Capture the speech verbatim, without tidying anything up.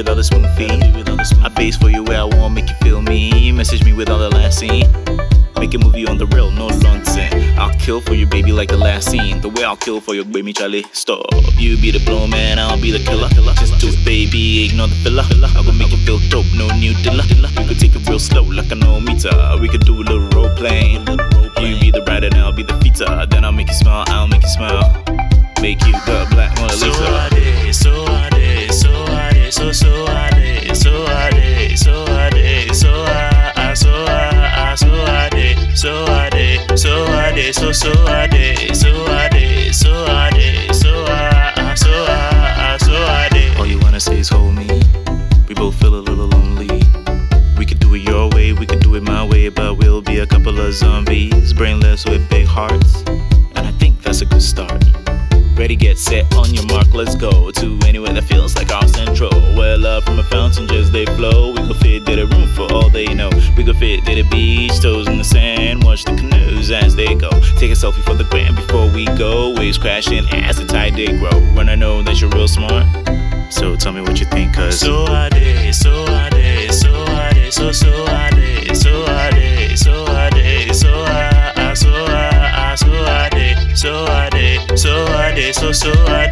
with all the smooth feet. I face for you where I want, make you feel me. Message me with all the last scene. Make a movie on the real, no nonsense. I'll kill for you, baby, like the last scene. The way I'll kill for you, baby, Charlie, stop. You be the blow man, I'll be the killer. Just do it, baby, ignore the filler. I'm gonna make you feel dope, no new dilla. We could take it real slow, like an old meter. We could do a little role playing. You be the bride and I'll be the pizza. Then I'll make you smile, I'll make you smile. Make you the black Mona Lisa. So I did, so I did, so I did, so so I did, so I did, so I did, so I, I, so I, I, so I did, so I did, so I did, so so I did, so I did, so I did, so I, I, so I, I, so I did. All you wanna say is hold me. We both feel a little lonely. We could do it your way, we could do it my way, but we'll be a couple of zombies, brainless with big hearts, and I think that's a good start. Ready, get set, on your mark, let's go. To anywhere that feels like our central. Where love from a fountain just they flow. We could fit to the room for all they know. We could fit to the beach, toes in the sand. Watch the canoes as they go. Take a selfie for the gram before we go. Waves crashing as the tide they grow. When I know that you're real smart, so tell me what you think, cause so I did, so I did, so I did, so so I did, so I did, so I did, so I, I, so I, I, so I did, so I did, so I did, so I did, so so I